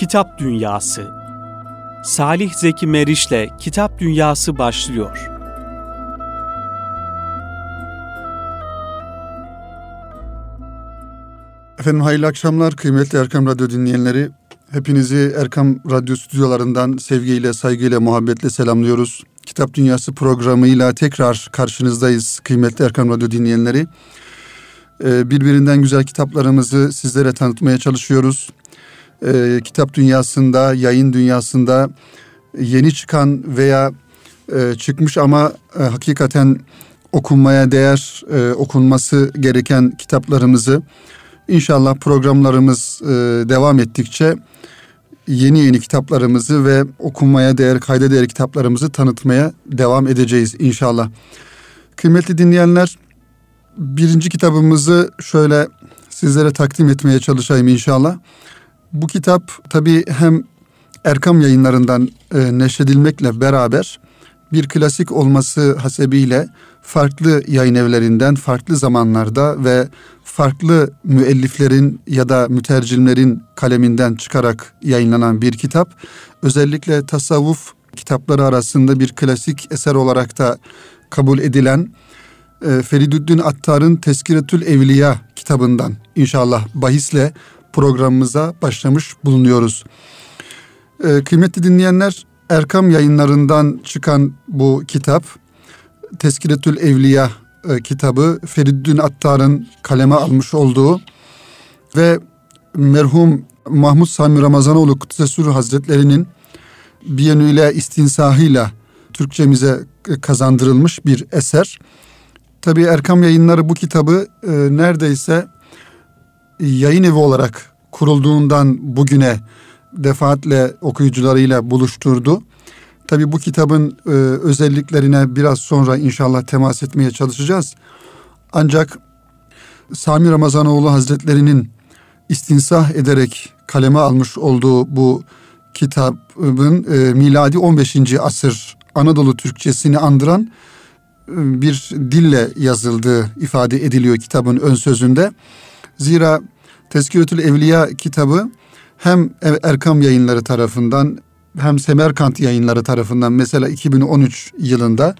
Kitap Dünyası. Salih Zeki Meriç'le Kitap Dünyası başlıyor. Efendim hayırlı akşamlar kıymetli Erkam Radyo dinleyenleri. Hepinizi Erkam Radyo stüdyolarından sevgiyle, saygıyla, muhabbetle selamlıyoruz. Kitap Dünyası programıyla tekrar karşınızdayız kıymetli Erkam Radyo dinleyenleri. Birbirinden güzel kitaplarımızı sizlere tanıtmaya çalışıyoruz. Kitap dünyasında, yayın dünyasında yeni çıkan veya çıkmış ama hakikaten okunmaya değer, okunması gereken kitaplarımızı inşallah programlarımız devam ettikçe yeni kitaplarımızı ve okunmaya değer, kayda değer kitaplarımızı tanıtmaya devam edeceğiz inşallah. Kıymetli dinleyenler, birinci kitabımızı şöyle sizlere takdim etmeye çalışayım inşallah. Bu kitap tabii hem Erkam yayınlarından neşredilmekle beraber bir klasik olması hasebiyle farklı yayın evlerinden farklı zamanlarda ve farklı müelliflerin ya da mütercimlerin kaleminden çıkarak yayınlanan bir kitap. Özellikle tasavvuf kitapları arasında bir klasik eser olarak da kabul edilen Feridüddin Attar'ın Tezkiretü'l-Evliya kitabından inşallah bahisle programımıza başlamış bulunuyoruz. Kıymetli dinleyenler, Erkam yayınlarından çıkan bu kitap, Tezkiretü'l-Evliya kitabı, Feridüddin Attar'ın kaleme almış olduğu ve merhum Mahmut Sami Ramazanoğlu Kutsesur Hazretleri'nin bir yönüyle istinsahıyla Türkçemize kazandırılmış bir eser. Tabii Erkam yayınları bu kitabı neredeyse yayın evi olarak kurulduğundan bugüne defaatle okuyucularıyla buluşturdu. Tabii bu kitabın özelliklerine biraz sonra inşallah temas etmeye çalışacağız. Ancak Sami Ramazanoğlu Hazretleri'nin istinsah ederek kaleme almış olduğu bu kitabın miladi 15. asır Anadolu Türkçesini andıran bir dille yazıldığı ifade ediliyor kitabın ön sözünde. Zira Tezkiretü'l-Evliya kitabı hem Erkam yayınları tarafından hem Semerkant yayınları tarafından mesela 2013 yılında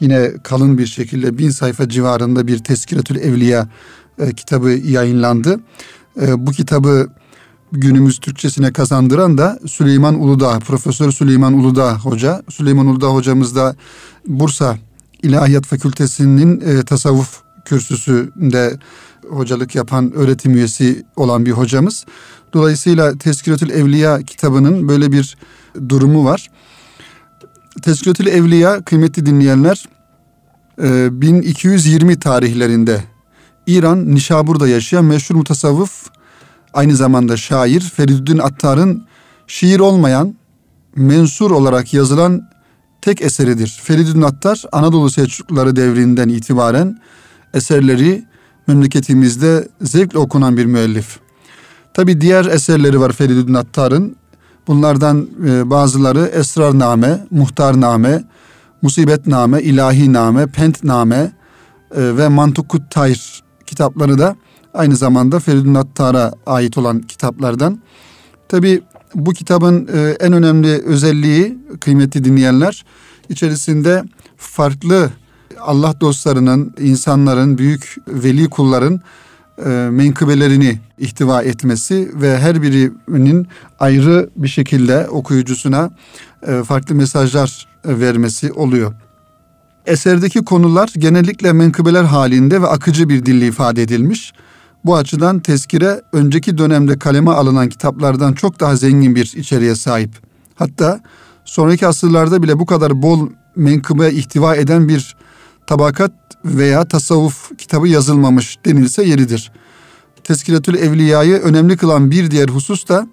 yine kalın bir şekilde 1000 sayfa civarında bir Tezkiretü'l-Evliya kitabı yayınlandı. Bu kitabı günümüz Türkçesine kazandıran da Süleyman Uludağ, Profesör Süleyman Uludağ Hoca. Süleyman Uludağ Hocamız da Bursa İlahiyat Fakültesi'nin tasavvuf kürsüsünde hocalık yapan öğretim üyesi olan bir hocamız. Dolayısıyla Tezkiretü'l-Evliya kitabının böyle bir durumu var. Tezkiretü'l-Evliya kıymetli dinleyenler 1220 tarihlerinde İran Nişabur'da yaşayan meşhur mutasavvıf aynı zamanda şair Feridüddin Attar'ın şiir olmayan mensur olarak yazılan tek eseridir. Feridüddin Attar Anadolu Selçukluları devrinden itibaren eserleri memleketimizde zevkle okunan bir müellif. Tabi diğer eserleri var Feridüddin Attar'ın. Bunlardan bazıları Esrarname, Muhtarname, Musibetname, İlahiname, Pentname ve Mantıkut Tayr kitapları da aynı zamanda Feridüddin Attar'a ait olan kitaplardan. Tabi bu kitabın en önemli özelliği kıymetli dinleyenler, içerisinde farklı Allah dostlarının, insanların, büyük veli kulların menkıbelerini ihtiva etmesi ve her birinin ayrı bir şekilde okuyucusuna farklı mesajlar vermesi oluyor. Eserdeki konular genellikle menkıbeler halinde ve akıcı bir dille ifade edilmiş. Bu açıdan tezkire önceki dönemde kaleme alınan kitaplardan çok daha zengin bir içeriğe sahip. Hatta sonraki asırlarda bile bu kadar bol menkıbe ihtiva eden bir tabakat veya tasavvuf kitabı yazılmamış denilse yeridir. Tezkiretü'l-Evliya'yı önemli kılan bir diğer husus da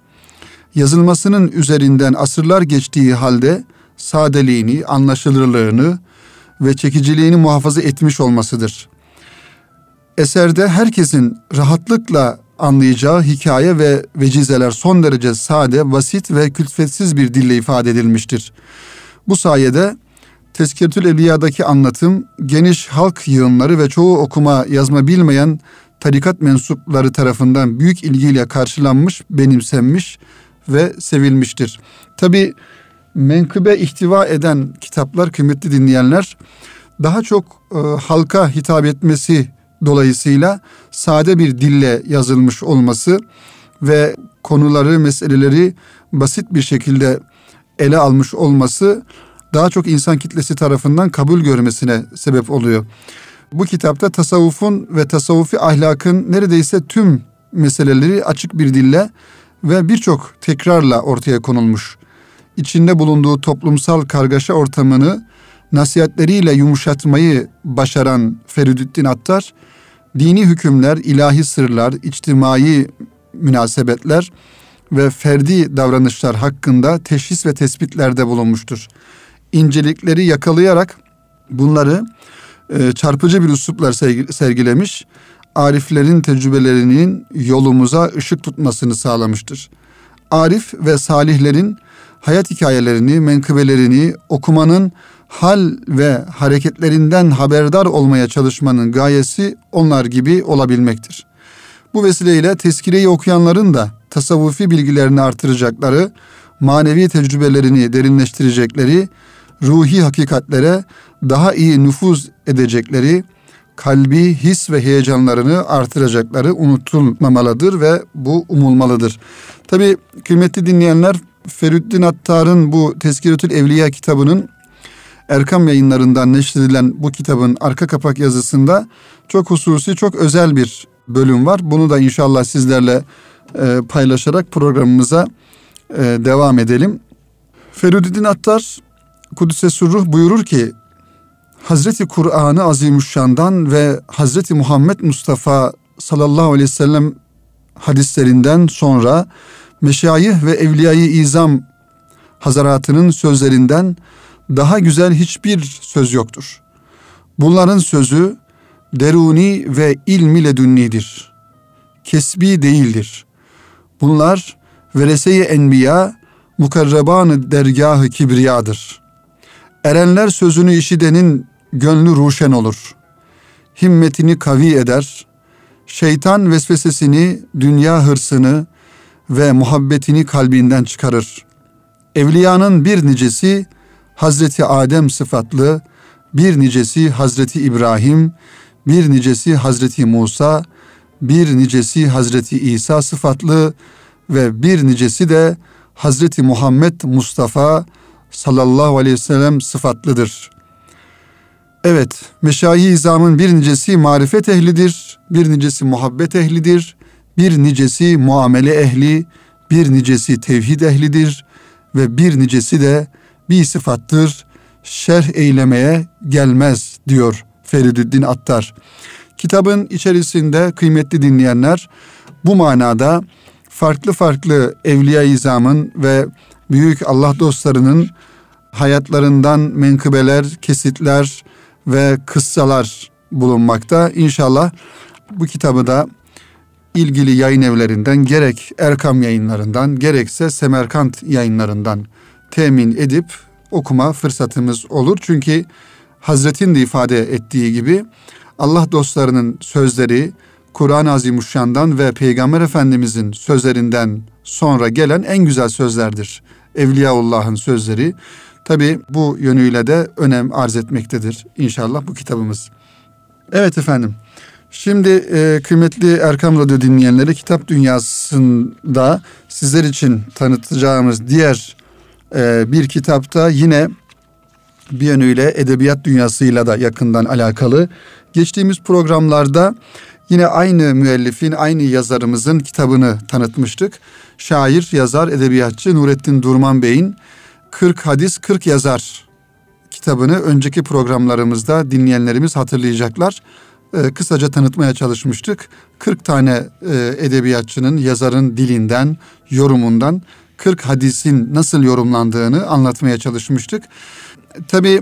yazılmasının üzerinden asırlar geçtiği halde sadeliğini, anlaşılırlığını ve çekiciliğini muhafaza etmiş olmasıdır. Eserde herkesin rahatlıkla anlayacağı hikaye ve vecizeler son derece sade, basit ve külfetsiz bir dille ifade edilmiştir. Bu sayede Tezkiretü'l-Evliya'daki anlatım geniş halk yığınları ve çoğu okuma yazma bilmeyen tarikat mensupları tarafından büyük ilgiyle karşılanmış, benimsenmiş ve sevilmiştir. Tabii menkıbe ihtiva eden kitaplar, kıymetli dinleyenler, daha çok halka hitap etmesi dolayısıyla sade bir dille yazılmış olması ve konuları, meseleleri basit bir şekilde ele almış olması daha çok insan kitlesi tarafından kabul görmesine sebep oluyor. Bu kitapta tasavvufun ve tasavvufi ahlakın neredeyse tüm meseleleri açık bir dille ve birçok tekrarla ortaya konulmuş. İçinde bulunduğu toplumsal kargaşa ortamını nasihatleriyle yumuşatmayı başaran Feridüddin Attar, dini hükümler, ilahi sırlar, içtimai münasebetler ve ferdi davranışlar hakkında teşhis ve tespitlerde bulunmuştur. İncelikleri yakalayarak bunları çarpıcı bir üslupla sergilemiş, ariflerin tecrübelerinin yolumuza ışık tutmasını sağlamıştır. Arif ve salihlerin hayat hikayelerini, menkıbelerini okumanın hal ve hareketlerinden haberdar olmaya çalışmanın gayesi onlar gibi olabilmektir. Bu vesileyle tezkireyi okuyanların da tasavvufi bilgilerini artıracakları, manevi tecrübelerini derinleştirecekleri, ruhi hakikatlere daha iyi nüfuz edecekleri, kalbi his ve heyecanlarını artıracakları unutulmamalıdır ve bu umulmalıdır. Tabii kıymetli dinleyenler, Feridüddin Attar'ın bu Tezkiretü'l-Evliya kitabının Erkam yayınlarından neşredilen bu kitabın arka kapak yazısında çok hususi, çok özel bir bölüm var. Bunu da inşallah sizlerle paylaşarak programımıza devam edelim. Feridüddin Attar Kudüs'e sürruh buyurur ki, Hazreti Kur'an-ı Azimüşşan'dan ve Hazreti Muhammed Mustafa sallallahu aleyhi ve sellem hadislerinden sonra meşayih ve evliyayı izam hazaratının sözlerinden daha güzel hiçbir söz yoktur. Bunların sözü deruni ve ilmi ledünnidir. Kesbi değildir. Bunlar verese-i enbiya, mukarreban-ı dergah-ı kibriyadır. Erenler sözünü işitenin gönlü ruşen olur. Himmetini kavi eder. Şeytan vesvesesini, dünya hırsını ve muhabbetini kalbinden çıkarır. Evliyanın bir nicesi Hazreti Adem sıfatlı, bir nicesi Hazreti İbrahim, bir nicesi Hazreti Musa, bir nicesi Hazreti İsa sıfatlı ve bir nicesi de Hazreti Muhammed Mustafa sallallahu aleyhi ve sellem sıfatlıdır. Evet, meşayih-i izamın bir nicesi marifet ehlidir, bir nicesi muhabbet ehlidir, bir nicesi muamele ehli, bir nicesi tevhid ehlidir ve bir nicesi de bir sıfattır, şerh eylemeye gelmez diyor Feridüddin Attar. Kitabın içerisinde kıymetli dinleyenler bu manada farklı farklı evliya-i izamın ve büyük Allah dostlarının hayatlarından menkıbeler, kesitler ve kıssalar bulunmakta. İnşallah bu kitabı da ilgili yayın evlerinden, gerek Erkam yayınlarından gerekse Semerkant yayınlarından temin edip okuma fırsatımız olur. Çünkü Hazretin de ifade ettiği gibi Allah dostlarının sözleri Kur'an-ı Azimüşşan'dan ve Peygamber Efendimizin sözlerinden sonra gelen en güzel sözlerdir. Evliyaullah'ın sözleri. Tabii bu yönüyle de önem arz etmektedir inşallah bu kitabımız. Evet efendim. Şimdi kıymetli Erkam Radyo dinleyenleri, kitap dünyasında sizler için tanıtacağımız diğer bir kitapta yine bir yönüyle edebiyat dünyasıyla da yakından alakalı. Geçtiğimiz programlarda yine aynı müellifin, aynı yazarımızın kitabını tanıtmıştık. Şair, yazar, edebiyatçı Nurettin Durman Bey'in 40 Hadis 40 Yazar kitabını önceki programlarımızda dinleyenlerimiz hatırlayacaklar. Kısaca tanıtmaya çalışmıştık. 40 tane edebiyatçının, yazarın dilinden, yorumundan 40 hadisin nasıl yorumlandığını anlatmaya çalışmıştık. Tabii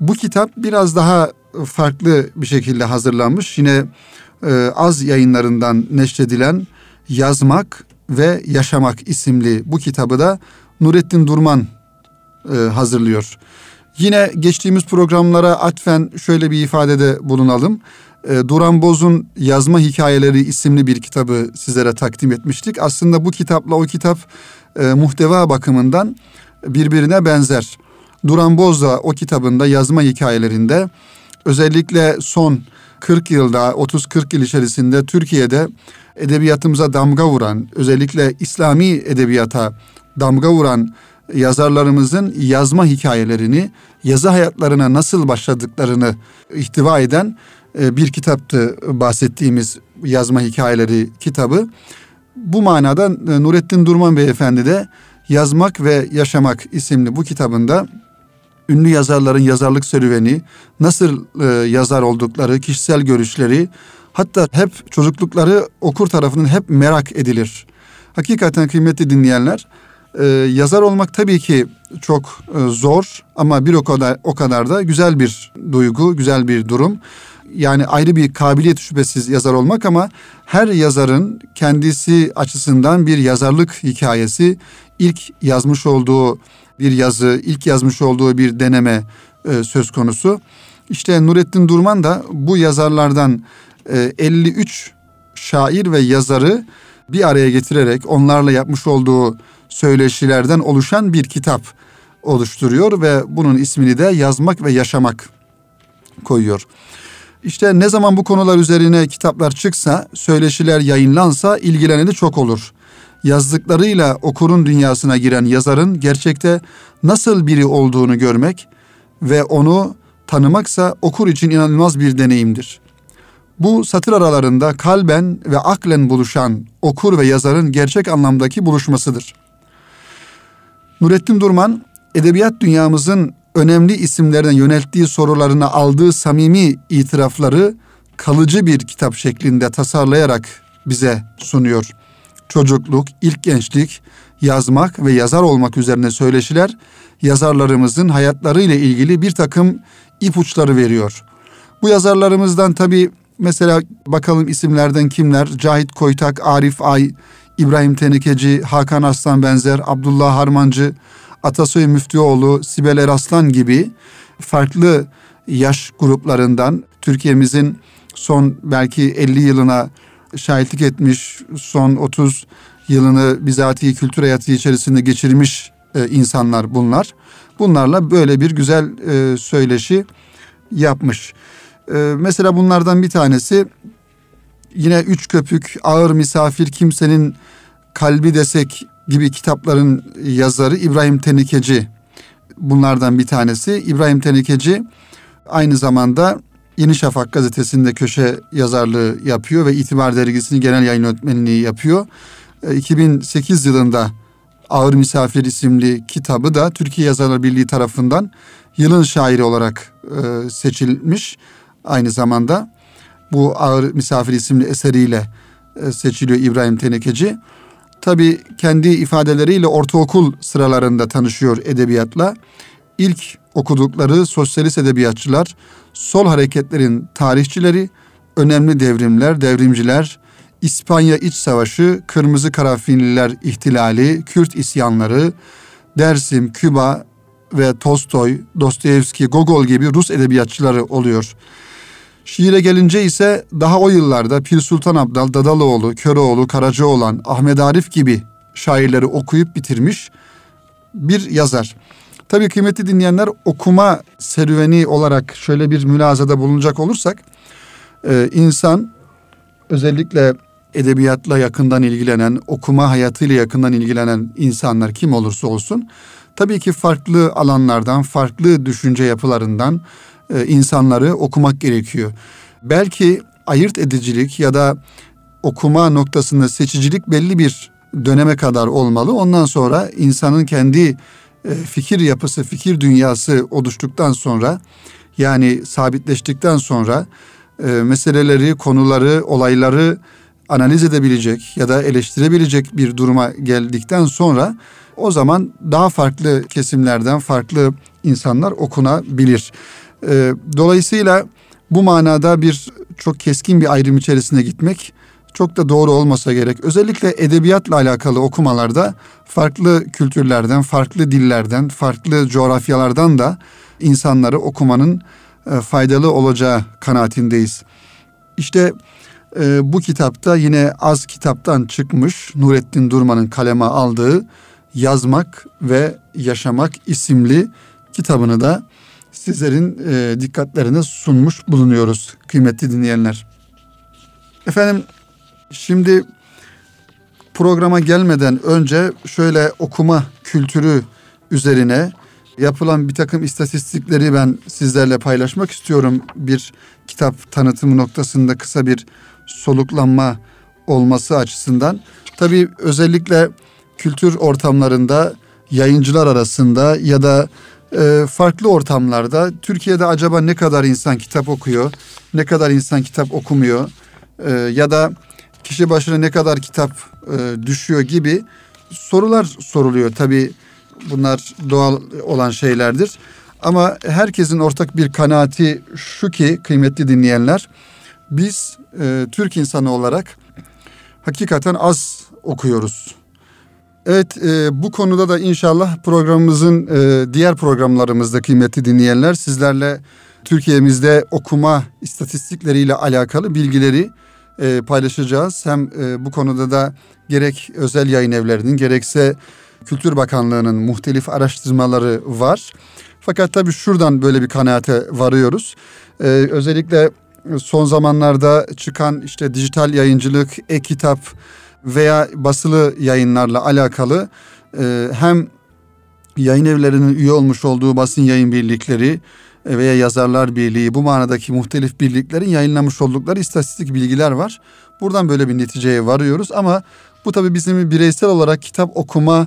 bu kitap biraz daha farklı bir şekilde hazırlanmış. Yine Az yayınlarından neşredilen Yazmak ve Yaşamak isimli bu kitabı da Nurettin Durman hazırlıyor. Yine geçtiğimiz programlara atfen şöyle bir ifadede bulunalım. Duran Boz'un Yazma Hikayeleri isimli bir kitabı sizlere takdim etmiştik. Aslında bu kitapla o kitap muhteva bakımından birbirine benzer. Duran Boz da o kitabında, yazma hikayelerinde, özellikle son 40 yılda, 30-40 yıl içerisinde Türkiye'de edebiyatımıza damga vuran, özellikle İslami edebiyata damga vuran yazarlarımızın yazma hikayelerini, yazı hayatlarına nasıl başladıklarını ihtiva eden bir kitaptı bahsettiğimiz Yazma Hikayeleri kitabı. Bu manada Nurettin Durman Beyefendi de Yazmak ve Yaşamak isimli bu kitabında ünlü yazarların yazarlık serüveni, nasıl yazar oldukları, kişisel görüşleri, hatta hep çocuklukları okur tarafından hep merak edilir. Hakikaten kıymetli dinleyenler, yazar olmak tabii ki çok zor ama bir o kadar da güzel bir duygu, güzel bir durum. Yani ayrı bir kabiliyet şüphesiz yazar olmak, ama her yazarın kendisi açısından bir yazarlık hikayesi, ilk yazmış olduğu bir yazı, ilk yazmış olduğu bir deneme söz konusu. İşte Nurettin Durman da bu yazarlardan 53 şair ve yazarı bir araya getirerek onlarla yapmış olduğu söyleşilerden oluşan bir kitap oluşturuyor ve bunun ismini de Yazmak ve Yaşamak koyuyor. İşte ne zaman bu konular üzerine kitaplar çıksa, söyleşiler yayınlansa ilgileneni çok olur. Yazdıklarıyla okurun dünyasına giren yazarın gerçekte nasıl biri olduğunu görmek ve onu tanımaksa okur için inanılmaz bir deneyimdir. Bu satır aralarında kalben ve aklen buluşan okur ve yazarın gerçek anlamdaki buluşmasıdır. Nurettin Durman, edebiyat dünyamızın önemli isimlerden yönelttiği sorularına aldığı samimi itirafları kalıcı bir kitap şeklinde tasarlayarak bize sunuyor. Çocukluk, ilk gençlik, yazmak ve yazar olmak üzerine söyleşiler, yazarlarımızın hayatlarıyla ilgili bir takım ipuçları veriyor. Bu yazarlarımızdan tabii mesela bakalım isimlerden kimler? Cahit Koytak, Arif Ay, İbrahim Tenekeci, Hakan Aslan Benzer, Abdullah Harmancı, Atasoy Müftüoğlu, Sibel Eraslan gibi farklı yaş gruplarından, Türkiye'mizin son belki 50 yılına şahitlik etmiş, son 30 yılını bizatihi kültür hayatı içerisinde geçirmiş insanlar bunlar. Bunlarla böyle bir güzel söyleşi yapmış. Mesela bunlardan bir tanesi yine Üç Köpük, Ağır Misafir, Kimsenin Kalbi Desek gibi kitapların yazarı İbrahim Tenekeci bunlardan bir tanesi. İbrahim Tenekeci aynı zamanda Yeni Şafak gazetesinde köşe yazarlığı yapıyor ve İtibar dergisinin genel yayın yönetmenliği yapıyor. 2008 yılında Ağır Misafir isimli kitabı da Türkiye Yazarlar Birliği tarafından yılın şairi olarak seçilmiş. Aynı zamanda bu Ağır Misafir isimli eseriyle seçiliyor İbrahim Tenekeci. Tabii kendi ifadeleriyle ortaokul sıralarında tanışıyor edebiyatla. İlk okudukları sosyalist edebiyatçılar, sol hareketlerin tarihçileri, önemli devrimler, devrimciler, İspanya İç Savaşı, Kırmızı Karafinliler İhtilali, Kürt isyanları, Dersim, Küba ve Tolstoy, Dostoyevski, Gogol gibi Rus edebiyatçıları oluyor. Şiire gelince ise daha o yıllarda Pir Sultan Abdal, Dadaloğlu, Köroğlu, Karacaoğlan, Ahmet Arif gibi şairleri okuyup bitirmiş bir yazar. Tabii kıymetli dinleyenler, okuma serüveni olarak şöyle bir mülazada bulunacak olursak, insan özellikle edebiyatla yakından ilgilenen, okuma hayatıyla yakından ilgilenen insanlar kim olursa olsun, tabii ki farklı alanlardan, farklı düşünce yapılarından insanları okumak gerekiyor. Belki ayırt edicilik ya da okuma noktasında seçicilik belli bir döneme kadar olmalı. Ondan sonra insanın kendi fikir yapısı, fikir dünyası oluştuktan sonra, yani sabitleştikten sonra meseleleri, konuları, olayları analiz edebilecek ya da eleştirebilecek bir duruma geldikten sonra o zaman daha farklı kesimlerden farklı insanlar okunabilir. Dolayısıyla bu manada bir çok keskin bir ayrım içerisine gitmek çok da doğru olmasa gerek. Özellikle edebiyatla alakalı okumalarda farklı kültürlerden, farklı dillerden, farklı coğrafyalardan da insanları okumanın faydalı olacağı kanaatindeyiz. İşte bu kitapta yine az kitaptan çıkmış Nurettin Durman'ın kaleme aldığı Yazmak ve Yaşamak isimli kitabını da sizlerin dikkatlerine sunmuş bulunuyoruz kıymetli dinleyenler. Efendim şimdi programa gelmeden önce şöyle okuma kültürü üzerine yapılan bir takım istatistikleri ben sizlerle paylaşmak istiyorum. Bir kitap tanıtımı noktasında kısa bir soluklanma olması açısından. Tabii özellikle kültür ortamlarında, yayıncılar arasında ya da farklı ortamlarda Türkiye'de acaba ne kadar insan kitap okuyor, ne kadar insan kitap okumuyor ya da kişi başına ne kadar kitap düşüyor gibi sorular soruluyor. Tabii bunlar doğal olan şeylerdir. Ama herkesin ortak bir kanaati şu ki kıymetli dinleyenler, biz Türk insanı olarak hakikaten az okuyoruz. Evet, bu konuda da inşallah programımızın diğer programlarımızda kıymetli dinleyenler sizlerle Türkiye'mizde okuma istatistikleriyle alakalı bilgileri paylaşacağız. Hem bu konuda da gerek özel yayın evlerinin gerekse Kültür Bakanlığı'nın muhtelif araştırmaları var. Fakat tabii şuradan böyle bir kanaate varıyoruz. Özellikle son zamanlarda çıkan işte dijital yayıncılık, e-kitap veya basılı yayınlarla alakalı hem yayın evlerinin üye olmuş olduğu basın yayın birlikleri veya yazarlar birliği, bu manadaki muhtelif birliklerin yayınlamış oldukları istatistik bilgiler var. Buradan böyle bir neticeye varıyoruz ama bu tabii bizim bireysel olarak kitap okuma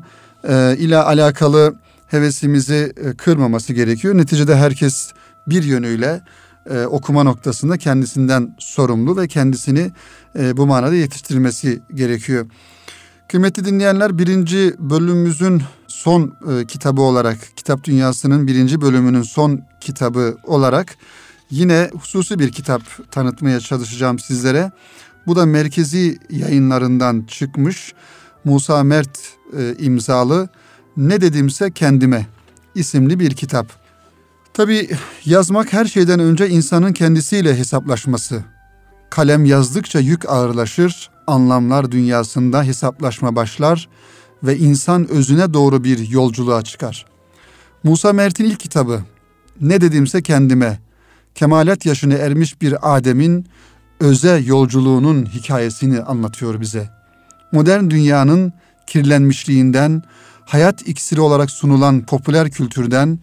ile alakalı hevesimizi kırmaması gerekiyor. Neticede herkes bir yönüyle okuma noktasında kendisinden sorumlu ve kendisini bu manada yetiştirmesi gerekiyor. Kıymetli dinleyenler, birinci bölümümüzün son kitabı olarak, Kitap Dünyası'nın birinci bölümünün son kitabı olarak yine hususi bir kitap tanıtmaya çalışacağım sizlere. Bu da Merkezi Yayınlarından çıkmış Musa Mert imzalı Ne Dedimse Kendime isimli bir kitap. Tabii yazmak her şeyden önce insanın kendisiyle hesaplaşması. Kalem yazdıkça yük ağırlaşır, anlamlar dünyasında hesaplaşma başlar ve insan özüne doğru bir yolculuğa çıkar. Musa Mert'in ilk kitabı Ne Dedimse Kendime, kemalat yaşına ermiş bir Adem'in öze yolculuğunun hikayesini anlatıyor bize. Modern dünyanın kirlenmişliğinden, hayat iksiri olarak sunulan popüler kültürden,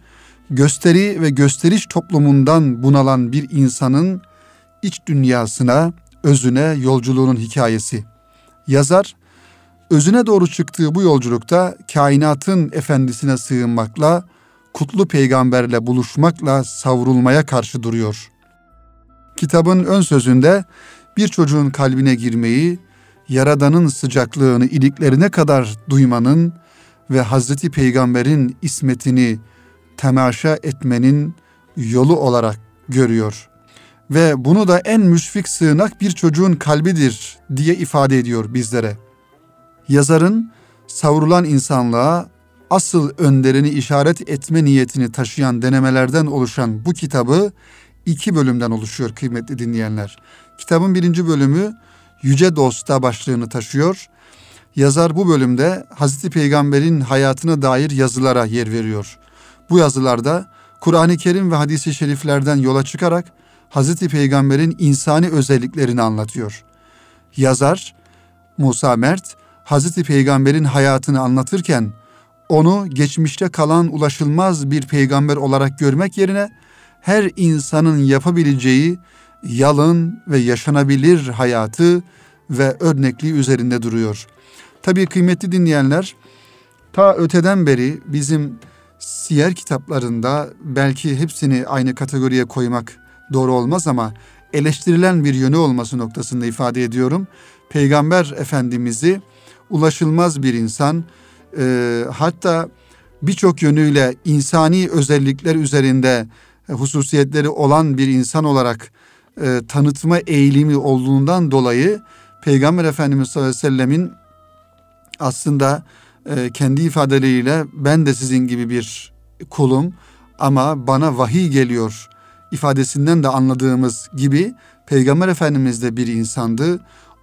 gösteri ve gösteriş toplumundan bunalan bir insanın iç dünyasına, özüne yolculuğunun hikayesi. Yazar, özüne doğru çıktığı bu yolculukta kainatın efendisine sığınmakla, kutlu peygamberle buluşmakla savrulmaya karşı duruyor. Kitabın ön sözünde bir çocuğun kalbine girmeyi, Yaradan'ın sıcaklığını iliklerine kadar duymanın ve Hazreti Peygamber'in ismetini temaşa etmenin yolu olarak görüyor. Ve bunu da en müşfik sığınak bir çocuğun kalbidir diye ifade ediyor bizlere. Yazarın savrulan insanlığa asıl önderini işaret etme niyetini taşıyan denemelerden oluşan bu kitabı İki bölümden oluşuyor kıymetli dinleyenler. Kitabın birinci bölümü Yüce Dost'a başlığını taşıyor. Yazar bu bölümde Hazreti Peygamber'in hayatına dair yazılara yer veriyor. Bu yazılarda Kur'an-ı Kerim ve hadis-i şeriflerden yola çıkarak Hazreti Peygamber'in insani özelliklerini anlatıyor. Yazar Musa Mert, Hazreti Peygamber'in hayatını anlatırken onu geçmişte kalan ulaşılmaz bir peygamber olarak görmek yerine her insanın yapabileceği yalın ve yaşanabilir hayatı ve örnekliği üzerinde duruyor. Tabii kıymetli dinleyenler, ta öteden beri bizim siyer kitaplarında, belki hepsini aynı kategoriye koymak doğru olmaz ama eleştirilen bir yönü olması noktasında ifade ediyorum. Peygamber Efendimiz'i ulaşılmaz bir insan, hatta birçok yönüyle insani özellikler üzerinde hususiyetleri olan bir insan olarak tanıtma eğilimi olduğundan dolayı Peygamber Efendimiz sallallahu aleyhi ve sellemin aslında kendi ifadeleriyle ben de sizin gibi bir kulum ama bana vahiy geliyor ifadesinden de anladığımız gibi Peygamber Efendimiz de bir insandı.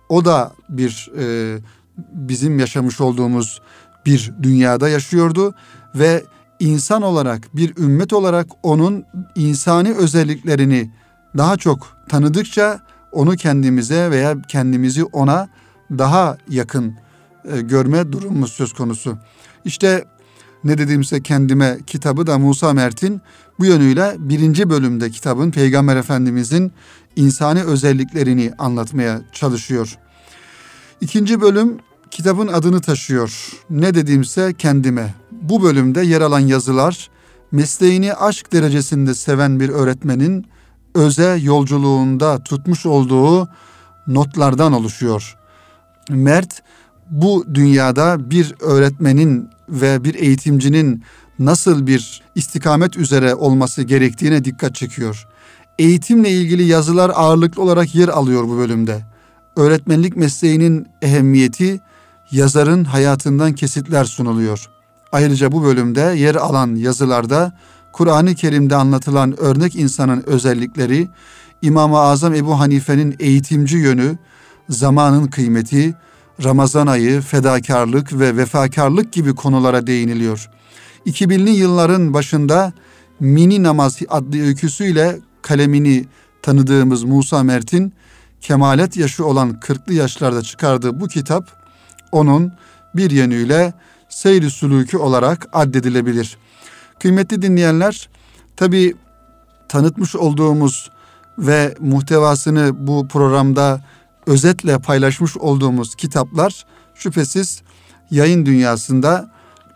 O da bir bizim yaşamış olduğumuz bir dünyada yaşıyordu ve insan olarak, bir ümmet olarak onun insani özelliklerini daha çok tanıdıkça onu kendimize veya kendimizi ona daha yakın görme durumumuz söz konusu. İşte Ne Dedimse Kendime kitabı da Musa Mert'in bu yönüyle birinci bölümde kitabın Peygamber Efendimizin insani özelliklerini anlatmaya çalışıyor. İkinci bölüm kitabın adını taşıyor. Ne Dedimse Kendime. Bu bölümde yer alan yazılar mesleğini aşk derecesinde seven bir öğretmenin öze yolculuğunda tutmuş olduğu notlardan oluşuyor. Mert bu dünyada bir öğretmenin ve bir eğitimcinin nasıl bir istikamet üzere olması gerektiğine dikkat çekiyor. Eğitimle ilgili yazılar ağırlıklı olarak yer alıyor bu bölümde. Öğretmenlik mesleğinin ehemmiyeti, yazarın hayatından kesitler sunuluyor. Ayrıca bu bölümde yer alan yazılarda Kur'an-ı Kerim'de anlatılan örnek insanın özellikleri, İmam-ı Azam Ebu Hanife'nin eğitimci yönü, zamanın kıymeti, Ramazan ayı, fedakarlık ve vefakarlık gibi konulara değiniliyor. 2000'li yılların başında Mini Namaz adlı öyküsüyle kalemini tanıdığımız Musa Mert'in kemalet yaşı olan 40'lı yaşlarda çıkardığı bu kitap, onun bir yönüyle seyri sülükü olarak addedilebilir. Kıymetli dinleyenler, tabii tanıtmış olduğumuz ve muhtevasını bu programda özetle paylaşmış olduğumuz kitaplar şüphesiz yayın dünyasında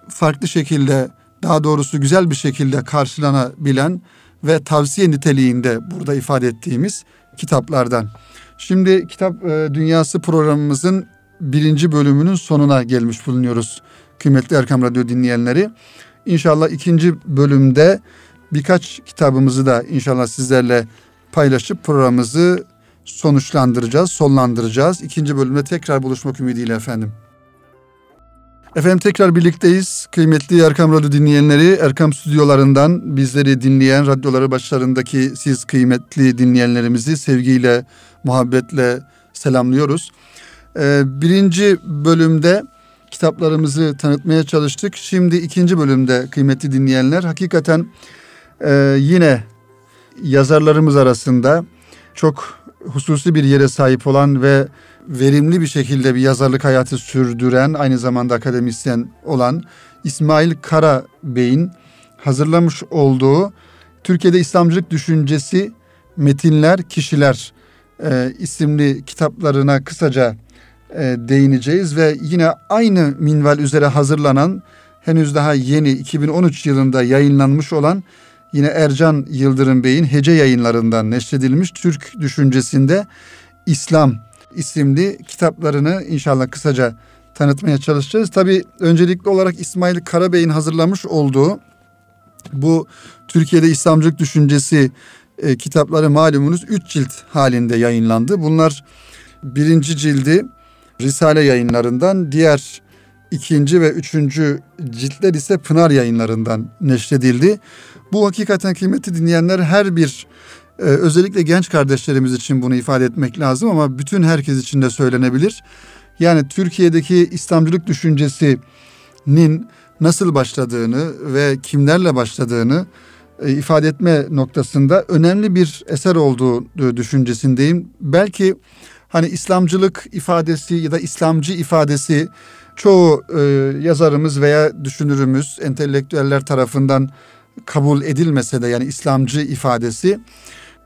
farklı şekilde, daha doğrusu güzel bir şekilde karşılanabilen ve tavsiye niteliğinde burada ifade ettiğimiz kitaplardan. Şimdi Kitap Dünyası programımızın birinci bölümünün sonuna gelmiş bulunuyoruz kıymetli Erkam Radyo dinleyenleri. İnşallah ikinci bölümde birkaç kitabımızı da inşallah sizlerle paylaşıp programımızı sonuçlandıracağız, sonlandıracağız. İkinci bölümde tekrar buluşmak ümidiyle efendim. Efendim tekrar birlikteyiz. Kıymetli Erkam Radyo dinleyenleri, Erkam stüdyolarından bizleri dinleyen radyoları başlarındaki siz kıymetli dinleyenlerimizi sevgiyle, muhabbetle selamlıyoruz. Birinci bölümde kitaplarımızı tanıtmaya çalıştık. Şimdi ikinci bölümde kıymetli dinleyenler, hakikaten yine yazarlarımız arasında çok hususi bir yere sahip olan ve verimli bir şekilde bir yazarlık hayatı sürdüren, aynı zamanda akademisyen olan İsmail Kara Bey'in hazırlamış olduğu Türkiye'de İslamcılık Düşüncesi Metinler, Kişiler isimli kitaplarına kısaca değineceğiz ve yine aynı minval üzere hazırlanan, henüz daha yeni 2013 yılında yayınlanmış olan yine Ercan Yıldırım Bey'in Hece yayınlarından neşredilmiş Türk Düşüncesinde İslam isimli kitaplarını inşallah kısaca tanıtmaya çalışacağız. Tabii öncelikli olarak İsmail Kara Bey'in hazırlamış olduğu bu Türkiye'de İslamcılık Düşüncesi kitapları malumunuz 3 cilt halinde yayınlandı. Bunlar birinci cildi Risale yayınlarından, diğer ikinci ve üçüncü ciltler ise Pınar yayınlarından neşredildi. Bu hakikaten kıymetli dinleyenler, her bir özellikle genç kardeşlerimiz için bunu ifade etmek lazım ama bütün herkes için de söylenebilir. Yani Türkiye'deki İslamcılık düşüncesinin nasıl başladığını ve kimlerle başladığını ifade etme noktasında önemli bir eser olduğu düşüncesindeyim. Belki hani İslamcılık ifadesi ya da İslamcı ifadesi çoğu yazarımız veya düşünürümüz, entelektüeller tarafından kabul edilmese de, yani İslamcı ifadesi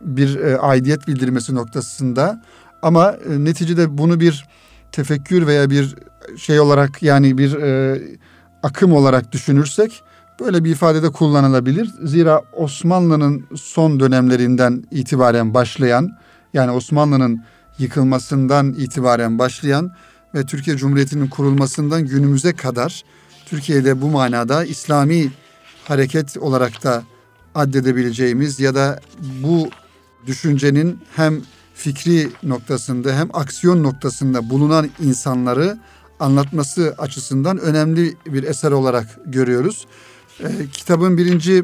bir aidiyet bildirmesi noktasında, ama neticede bunu bir tefekkür veya bir şey olarak, yani bir akım olarak düşünürsek böyle bir ifadede kullanılabilir. Zira Osmanlı'nın son dönemlerinden itibaren başlayan, yani Osmanlı'nın yıkılmasından itibaren başlayan ve Türkiye Cumhuriyeti'nin kurulmasından günümüze kadar Türkiye'de bu manada İslami hareket olarak da addedebileceğimiz ya da bu düşüncenin hem fikri noktasında hem aksiyon noktasında bulunan insanları anlatması açısından önemli bir eser olarak görüyoruz. Kitabın birinci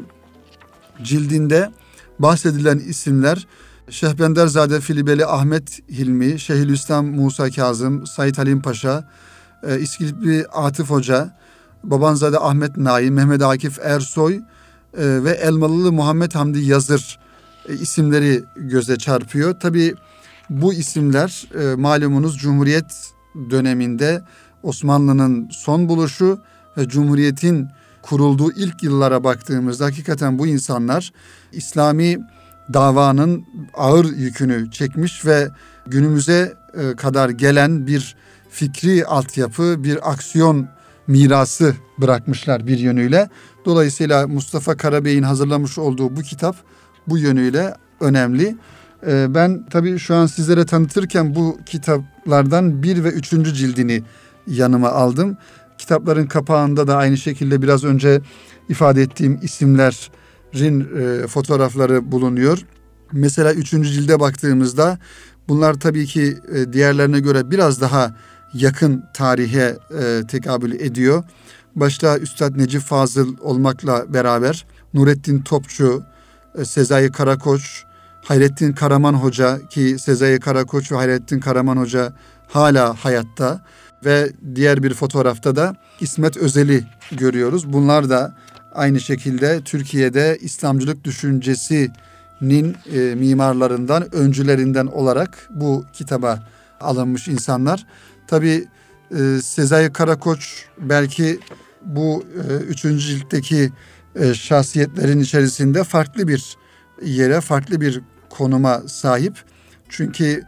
cildinde bahsedilen isimler Şehbenderzade Filibeli Ahmet Hilmi, Şeyhülislam Musa Kazım, Said Halim Paşa, İskilipli Atif Hoca, Babanzade Ahmet Naim, Mehmet Akif Ersoy ve Elmalılı Muhammed Hamdi Yazır isimleri göze çarpıyor. Tabii bu isimler malumunuz Cumhuriyet döneminde Osmanlı'nın son buluşu ve Cumhuriyet'in kurulduğu ilk yıllara baktığımızda hakikaten bu insanlar İslami davanın ağır yükünü çekmiş ve günümüze kadar gelen bir fikri altyapı, bir aksiyon mirası bırakmışlar bir yönüyle. Dolayısıyla Mustafa Karabey'in hazırlamış olduğu bu kitap bu yönüyle önemli. Ben tabii şu an sizlere tanıtırken bu kitaplardan 1 ve 3. cildini yanıma aldım. Kitapların kapağında da aynı şekilde biraz önce ifade ettiğim isimlerin fotoğrafları bulunuyor. Mesela 3. cilde baktığımızda bunlar tabii ki diğerlerine göre biraz daha yakın tarihe tekabül ediyor. Başta Üstad Necip Fazıl olmakla beraber Nurettin Topçu, Sezai Karakoç, Hayrettin Karaman Hoca ki Sezai Karakoç ve Hayrettin Karaman Hoca hala hayatta ve diğer bir fotoğrafta da İsmet Özel'i görüyoruz. Bunlar da aynı şekilde Türkiye'de İslamcılık düşüncesinin mimarlarından, öncülerinden olarak bu kitaba alınmış insanlar. Tabii Sezai Karakoç belki bu 3. ciltteki şahsiyetlerin içerisinde farklı bir yere, farklı bir konuma sahip. Çünkü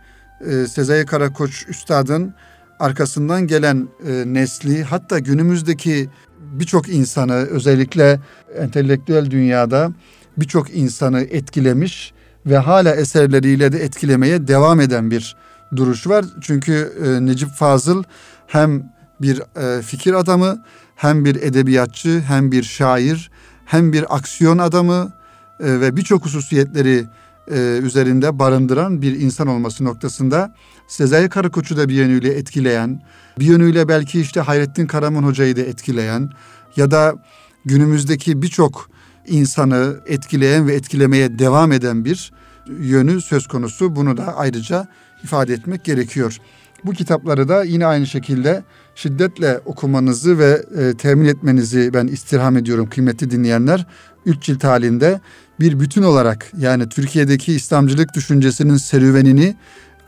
Sezai Karakoç Üstad'ın arkasından gelen nesli, hatta günümüzdeki birçok insanı, özellikle entelektüel dünyada birçok insanı etkilemiş ve hala eserleriyle de etkilemeye devam eden bir duruş var. Çünkü Necip Fazıl hem bir fikir adamı, hem bir edebiyatçı, hem bir şair, hem bir aksiyon adamı ve birçok hususiyetleri üzerinde barındıran bir insan olması noktasında Sezai Karakoç'u da bir yönüyle etkileyen, bir yönüyle belki işte Hayrettin Karaman Hoca'yı da etkileyen ya da günümüzdeki birçok insanı etkileyen ve etkilemeye devam eden bir yönü söz konusu. Bunu da ayrıca ifade etmek gerekiyor. Bu kitapları da yine aynı şekilde şiddetle okumanızı ve temin etmenizi ben istirham ediyorum kıymetli dinleyenler. 3 cilt halinde bir bütün olarak, yani Türkiye'deki İslamcılık düşüncesinin serüvenini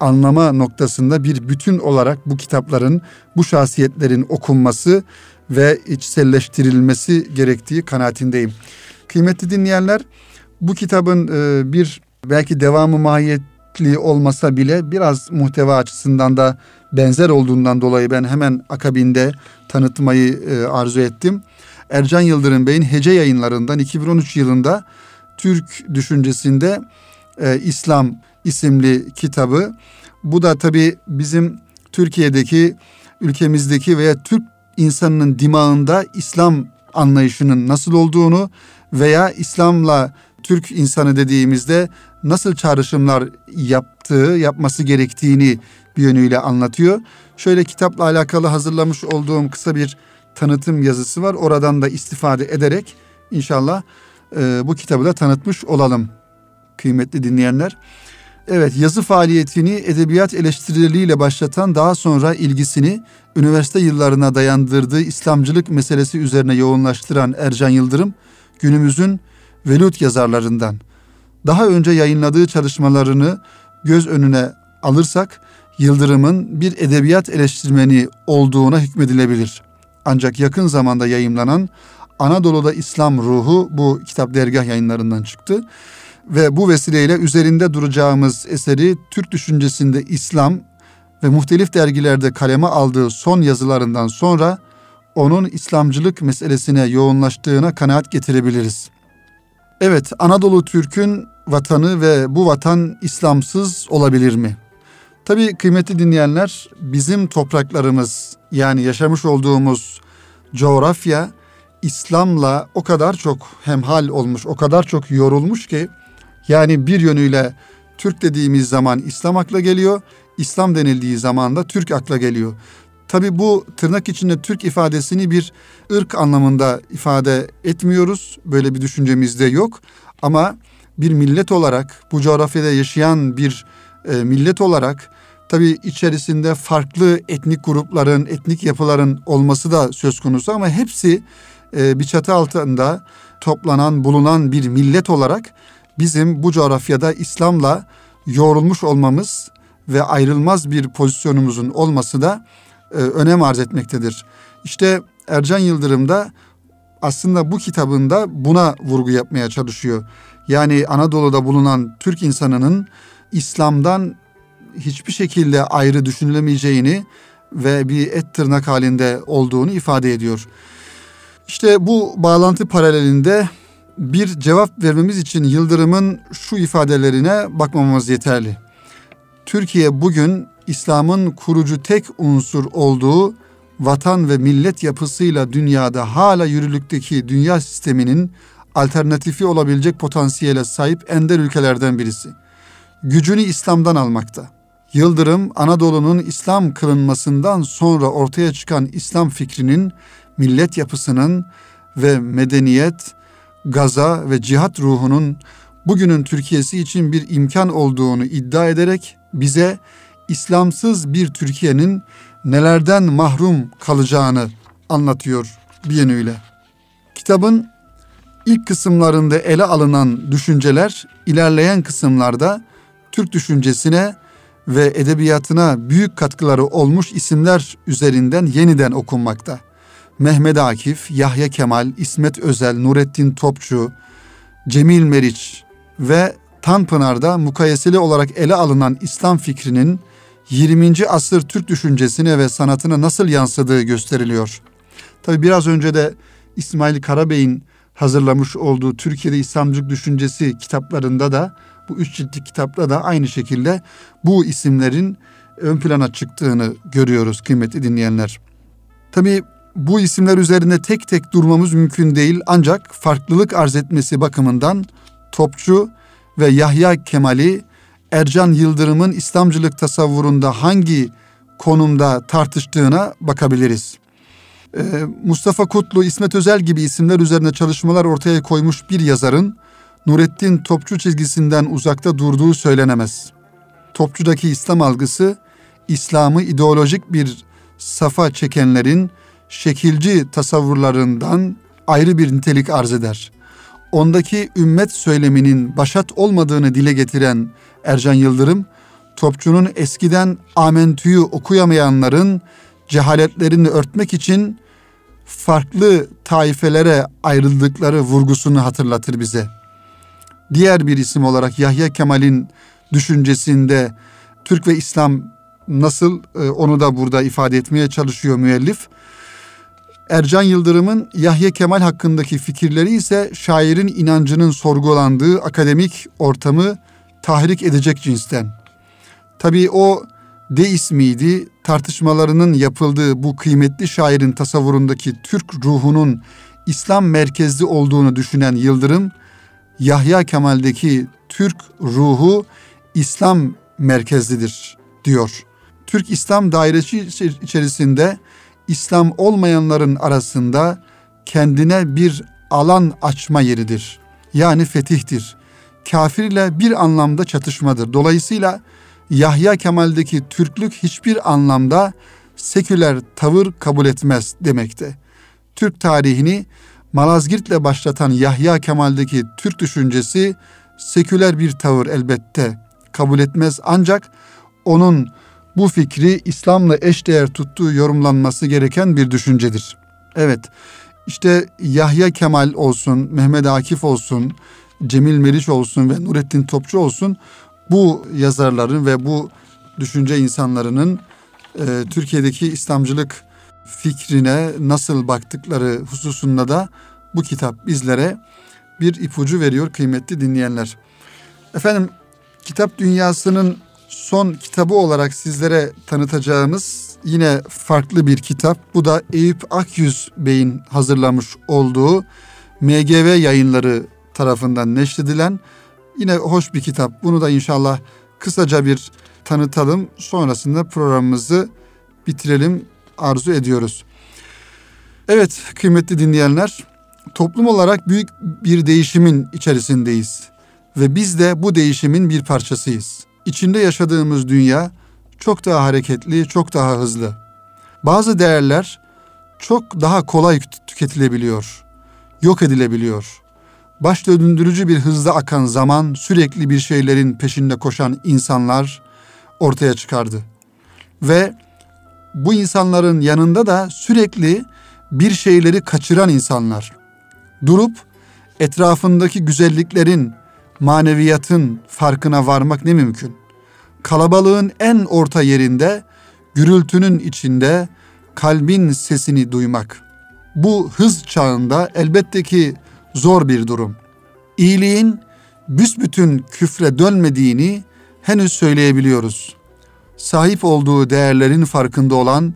anlama noktasında bir bütün olarak bu kitapların, bu şahsiyetlerin okunması ve içselleştirilmesi gerektiği kanaatindeyim. Kıymetli dinleyenler, bu kitabın bir belki devamı mahiyetli olmasa bile biraz muhteva açısından da benzer olduğundan dolayı ben hemen akabinde tanıtmayı arzu ettim. Ercan Yıldırım Bey'in Hece yayınlarından 2013 yılında Türk düşüncesinde İslam isimli kitabı. Bu da tabii bizim Türkiye'deki, ülkemizdeki veya Türk insanının dimağında İslam anlayışının nasıl olduğunu veya İslam'la Türk insanı dediğimizde nasıl çağrışımlar yapması gerektiğini bir yönüyle anlatıyor. Şöyle kitapla alakalı hazırlamış olduğum kısa bir tanıtım yazısı var. Oradan da istifade ederek inşallah bu kitabı da tanıtmış olalım kıymetli dinleyenler. Evet, yazı faaliyetini edebiyat eleştirileriyle başlatan, daha sonra ilgisini üniversite yıllarına dayandırdığı İslamcılık meselesi üzerine yoğunlaştıran Ercan Yıldırım, günümüzün velut yazarlarından. Daha önce yayınladığı çalışmalarını göz önüne alırsak Yıldırım'ın bir edebiyat eleştirmeni olduğuna hükmedilebilir. Ancak yakın zamanda yayımlanan Anadolu'da İslam Ruhu bu kitap dergah yayınlarından çıktı ve bu vesileyle üzerinde duracağımız eseri Türk düşüncesinde İslam ve muhtelif dergilerde kaleme aldığı son yazılarından sonra onun İslamcılık meselesine yoğunlaştığına kanaat getirebiliriz. Evet, Anadolu Türk'ün vatanı ve bu vatan İslamsız olabilir mi? Tabii kıymetli dinleyenler, bizim topraklarımız, yani yaşamış olduğumuz coğrafya İslam'la o kadar çok hemhal olmuş, o kadar çok yorulmuş ki, yani bir yönüyle Türk dediğimiz zaman İslam akla geliyor, İslam denildiği zaman da Türk akla geliyor. Tabii bu tırnak içinde Türk ifadesini bir ırk anlamında ifade etmiyoruz, böyle bir düşüncemiz de yok, ama bir millet olarak, bu coğrafyada yaşayan bir millet olarak tabii içerisinde farklı etnik grupların, etnik yapıların olması da söz konusu ama hepsi bir çatı altında toplanan, bulunan bir millet olarak bizim bu coğrafyada İslam'la yoğrulmuş olmamız ve ayrılmaz bir pozisyonumuzun olması da önem arz etmektedir. İşte Ercan Yıldırım da aslında bu kitabında buna vurgu yapmaya çalışıyor. Yani Anadolu'da bulunan Türk insanının İslam'dan hiçbir şekilde ayrı düşünülemeyeceğini ve bir et tırnak halinde olduğunu ifade ediyor. İşte bu bağlantı paralelinde bir cevap vermemiz için Yıldırım'ın şu ifadelerine bakmamamız yeterli. Türkiye bugün İslam'ın kurucu tek unsur olduğu vatan ve millet yapısıyla dünyada hala yürürlükteki dünya sisteminin alternatifi olabilecek potansiyele sahip ender ülkelerden birisi. Gücünü İslam'dan almakta. Yıldırım, Anadolu'nun İslam kılınmasından sonra ortaya çıkan İslam fikrinin, millet yapısının ve medeniyet, gaza ve cihat ruhunun bugünün Türkiye'si için bir imkan olduğunu iddia ederek bize İslamsız bir Türkiye'nin nelerden mahrum kalacağını anlatıyor bir yönüyle. Kitabın ilk kısımlarında ele alınan düşünceler ilerleyen kısımlarda Türk düşüncesine ve edebiyatına büyük katkıları olmuş isimler üzerinden yeniden okunmakta. Mehmet Akif, Yahya Kemal, İsmet Özel, Nurettin Topçu, Cemil Meriç ve Tanpınar'da mukayeseli olarak ele alınan İslam fikrinin 20. asır Türk düşüncesine ve sanatına nasıl yansıdığı gösteriliyor. Tabii biraz önce de İsmail Kara Bey'in hazırlamış olduğu Türkiye'de İslamcılık Düşüncesi kitaplarında da, bu üç ciltlik kitapta da aynı şekilde bu isimlerin ön plana çıktığını görüyoruz kıymetli dinleyenler. Tabii bu isimler üzerinde tek tek durmamız mümkün değil, ancak farklılık arz etmesi bakımından Topçu ve Yahya Kemal'i Ercan Yıldırım'ın İslamcılık tasavvurunda hangi konumda tartıştığına bakabiliriz. Mustafa Kutlu, İsmet Özel gibi isimler üzerine çalışmalar ortaya koymuş bir yazarın Nurettin Topçu çizgisinden uzakta durduğu söylenemez. Topçudaki İslam algısı, İslam'ı ideolojik bir safa çekenlerin şekilci tasavvurlarından ayrı bir nitelik arz eder. Ondaki ümmet söyleminin başat olmadığını dile getiren Ercan Yıldırım, Topçu'nun eskiden Amentü'yü okuyamayanların cehaletlerini örtmek için farklı taifelere ayrıldıkları vurgusunu hatırlatır bize. Diğer bir isim olarak Yahya Kemal'in düşüncesinde Türk ve İslam nasıl, onu da burada ifade etmeye çalışıyor müellif. Ercan Yıldırım'ın Yahya Kemal hakkındaki fikirleri ise şairin inancının sorgulandığı akademik ortamı tahrik edecek cinsten. Tabii o deist miydi? Tartışmalarının yapıldığı bu kıymetli şairin tasavvurundaki Türk ruhunun İslam merkezli olduğunu düşünen Yıldırım, Yahya Kemal'deki Türk ruhu İslam merkezlidir diyor. Türk İslam dairesi içerisinde İslam olmayanların arasında kendine bir alan açma yeridir. Yani fetihtir. Kafirle bir anlamda çatışmadır. Dolayısıyla Yahya Kemal'deki Türklük hiçbir anlamda seküler tavır kabul etmez demekte. Türk tarihini Malazgirt'le başlatan Yahya Kemal'deki Türk düşüncesi seküler bir tavır elbette kabul etmez, ancak onun bu fikri İslam'la eşdeğer tuttuğu yorumlanması gereken bir düşüncedir. Evet, işte Yahya Kemal olsun, Mehmet Akif olsun, Cemil Meriç olsun ve Nurettin Topçu olsun, bu yazarların ve bu düşünce insanlarının Türkiye'deki İslamcılık fikrine nasıl baktıkları hususunda da bu kitap bizlere bir ipucu veriyor kıymetli dinleyenler. Efendim, kitap dünyasının son kitabı olarak sizlere tanıtacağımız yine farklı bir kitap. Bu da Eyüp Akyüz Bey'in hazırlamış olduğu, MGV Yayınları tarafından neşredilen yine hoş bir kitap. Bunu da inşallah kısaca bir tanıtalım. Sonrasında programımızı bitirelim arzu ediyoruz. Evet kıymetli dinleyenler, toplum olarak büyük bir değişimin içerisindeyiz. ve biz de bu değişimin bir parçasıyız. İçinde yaşadığımız dünya çok daha hareketli, çok daha hızlı. Bazı değerler çok daha kolay tüketilebiliyor, yok edilebiliyor. Baş döndürücü bir hızla akan zaman, sürekli bir şeylerin peşinde koşan insanlar ortaya çıkardı. Ve bu insanların yanında da sürekli bir şeyleri kaçıran insanlar. Durup etrafındaki güzelliklerin, maneviyatın farkına varmak ne mümkün. Kalabalığın en orta yerinde, gürültünün içinde kalbin sesini duymak. Bu hız çağında elbette ki zor bir durum. İyiliğin büsbütün küfre dönmediğini henüz söyleyebiliyoruz. Sahip olduğu değerlerin farkında olan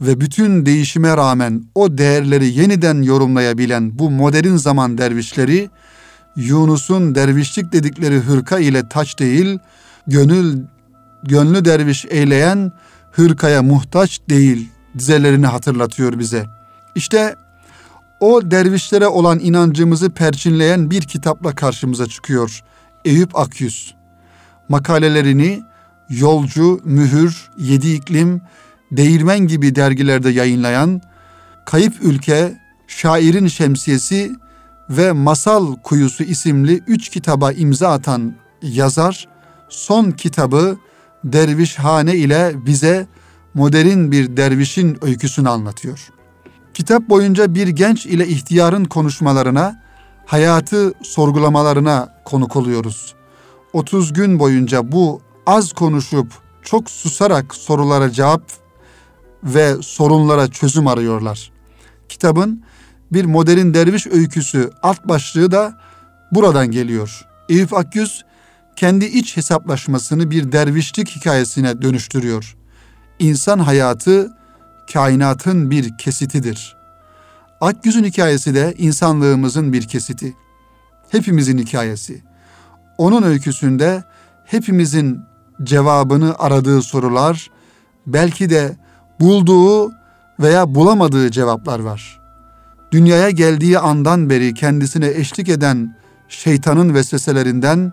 ve bütün değişime rağmen o değerleri yeniden yorumlayabilen bu modern zaman dervişleri, Yunus'un dervişlik dedikleri hırka ile taç değil, gönlü derviş eyleyen hırkaya muhtaç değil dizelerini hatırlatıyor bize. İşte o dervişlere olan inancımızı perçinleyen bir kitapla karşımıza çıkıyor Eyüp Akyüz. Makalelerini Yolcu, Mühür, Yedi İklim, Değirmen gibi dergilerde yayınlayan, Kayıp Ülke, Şairin Şemsiyesi ve Masal Kuyusu isimli 3 kitaba imza atan yazar, son kitabı Dervişhane ile bize modern bir dervişin öyküsünü anlatıyor. Kitap boyunca bir genç ile ihtiyarın konuşmalarına, hayatı sorgulamalarına konuk oluyoruz. 30 gün boyunca bu az konuşup çok susarak sorulara cevap ve sorunlara çözüm arıyorlar. Kitabın bir modern derviş öyküsü alt başlığı da buradan geliyor. Eyüp Akyüz kendi iç hesaplaşmasını bir dervişlik hikayesine dönüştürüyor. İnsan hayatı kainatın bir kesitidir. Akyüz'ün hikayesi de insanlığımızın bir kesiti. Hepimizin hikayesi. Onun öyküsünde hepimizin cevabını aradığı sorular, belki de bulduğu veya bulamadığı cevaplar var. Dünyaya geldiği andan beri kendisine eşlik eden şeytanın vesveselerinden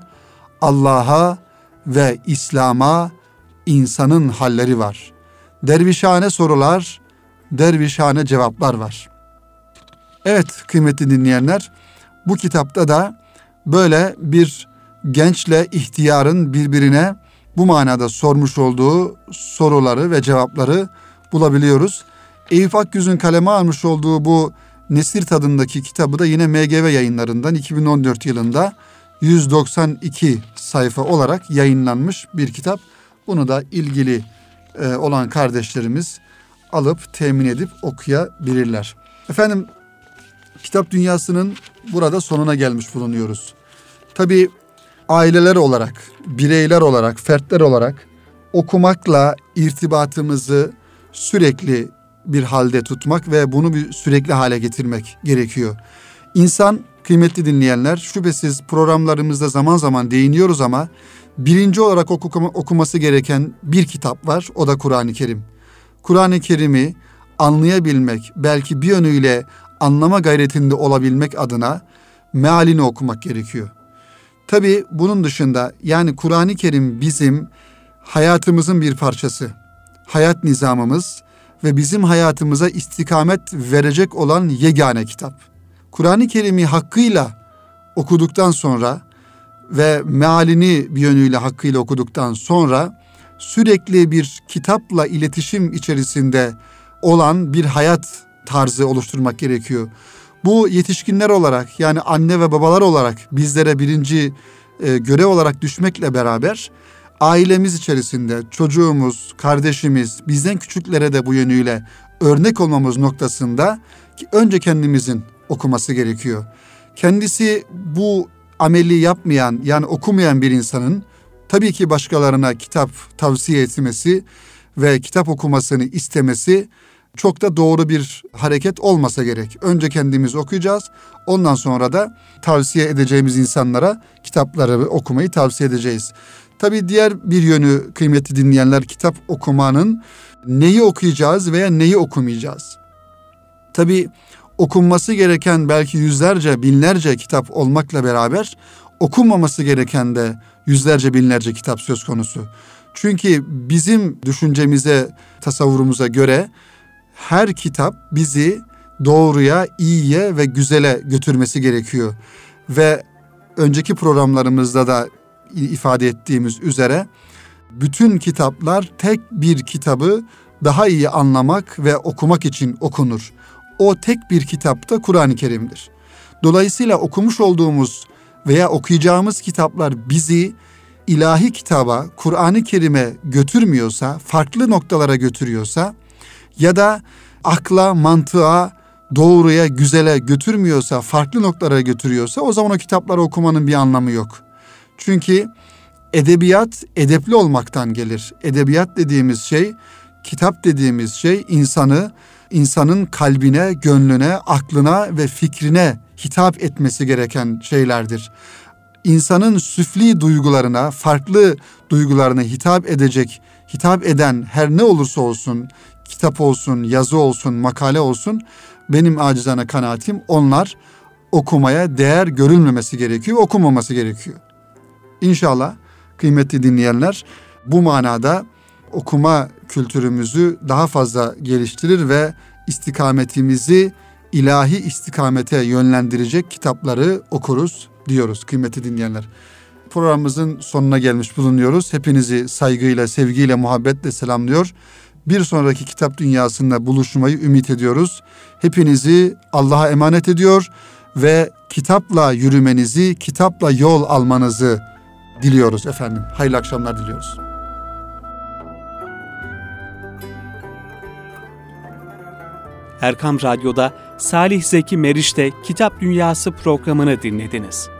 Allah'a ve İslam'a insanın halleri var. Dervişhane sorular, dervişhane cevaplar var. Evet kıymetli dinleyenler, bu kitapta da böyle bir gençle ihtiyarın birbirine bu manada sormuş olduğu soruları ve cevapları bulabiliyoruz. Eyüp Akyüz'ün kaleme almış olduğu bu Nesir tadındaki kitabı da yine MGV yayınlarından 2014 yılında 192 sayfa olarak yayınlanmış bir kitap. Bunu da ilgili olan kardeşlerimiz alıp temin edip okuyabilirler. Efendim, kitap dünyasının burada sonuna gelmiş bulunuyoruz. Tabii aileler olarak, bireyler olarak, fertler olarak okumakla irtibatımızı sürekli bir halde tutmak ve bunu bir sürekli hale getirmek gerekiyor. İnsan, kıymetli dinleyenler, şüphesiz programlarımızda zaman zaman değiniyoruz ama birinci olarak okuması gereken bir kitap var, o da Kur'an-ı Kerim. Kur'an-ı Kerim'i anlayabilmek, belki bir yönüyle anlama gayretinde olabilmek adına mealini okumak gerekiyor. Tabii bunun dışında, yani Kur'an-ı Kerim bizim hayatımızın bir parçası, hayat nizamımız ve bizim hayatımıza istikamet verecek olan yegane kitap. Kur'an-ı Kerim'i hakkıyla okuduktan sonra ve mealini bir yönüyle hakkıyla okuduktan sonra sürekli bir kitapla iletişim içerisinde olan bir hayat tarzı oluşturmak gerekiyor. Bu yetişkinler olarak, yani anne ve babalar olarak bizlere birinci görev olarak düşmekle beraber ailemiz içerisinde çocuğumuz, kardeşimiz, bizden küçüklere de bu yönüyle örnek olmamız noktasında ki önce kendimizin okuması gerekiyor. Kendisi bu ameli yapmayan, yani okumayan bir insanın tabii ki başkalarına kitap tavsiye etmesi ve kitap okumasını istemesi çok da doğru bir hareket olmasa gerek. Önce kendimiz okuyacağız. Ondan sonra da tavsiye edeceğimiz insanlara kitapları okumayı tavsiye edeceğiz. Tabii diğer bir yönü kıymetli dinleyenler, kitap okumanın neyi okuyacağız veya neyi okumayacağız. Tabii okunması gereken belki yüzlerce, binlerce kitap olmakla beraber okunmaması gereken de yüzlerce binlerce kitap söz konusu. Çünkü bizim düşüncemize, tasavvurumuza göre her kitap bizi doğruya, iyiye ve güzele götürmesi gerekiyor. Ve önceki programlarımızda da ifade ettiğimiz üzere bütün kitaplar tek bir kitabı daha iyi anlamak ve okumak için okunur. O tek bir kitap da Kur'an-ı Kerim'dir. Dolayısıyla okumuş olduğumuz veya okuyacağımız kitaplar bizi ilahi kitaba, Kur'an-ı Kerim'e götürmüyorsa, farklı noktalara götürüyorsa ya da akla, mantığa, doğruya, güzele götürmüyorsa, farklı noktalara götürüyorsa o zaman o kitapları okumanın bir anlamı yok. Çünkü edebiyat edepli olmaktan gelir. Edebiyat dediğimiz şey, kitap dediğimiz şey insanı, insanın kalbine, gönlüne, aklına ve fikrine hitap etmesi gereken şeylerdir. İnsanın süfli duygularına, farklı duygularına hitap eden her ne olursa olsun, kitap olsun, yazı olsun, makale olsun, benim acizane kanaatim onlar okumaya değer görülmemesi gerekiyor, okunmaması gerekiyor. İnşallah kıymetli dinleyenler bu manada okuma kültürümüzü daha fazla geliştirir ve istikametimizi ilahi istikamete yönlendirecek kitapları okuruz diyoruz kıymetli dinleyenler. Programımızın sonuna gelmiş bulunuyoruz. Hepinizi saygıyla, sevgiyle, muhabbetle selamlıyor. Bir sonraki kitap dünyasında buluşmayı ümit ediyoruz. Hepinizi Allah'a emanet ediyor ve kitapla yürümenizi, kitapla yol almanızı diliyoruz efendim. Hayırlı akşamlar diliyoruz. Erkam Radyo'da Salih Zeki Meriç'te Kitap Dünyası programını dinlediniz.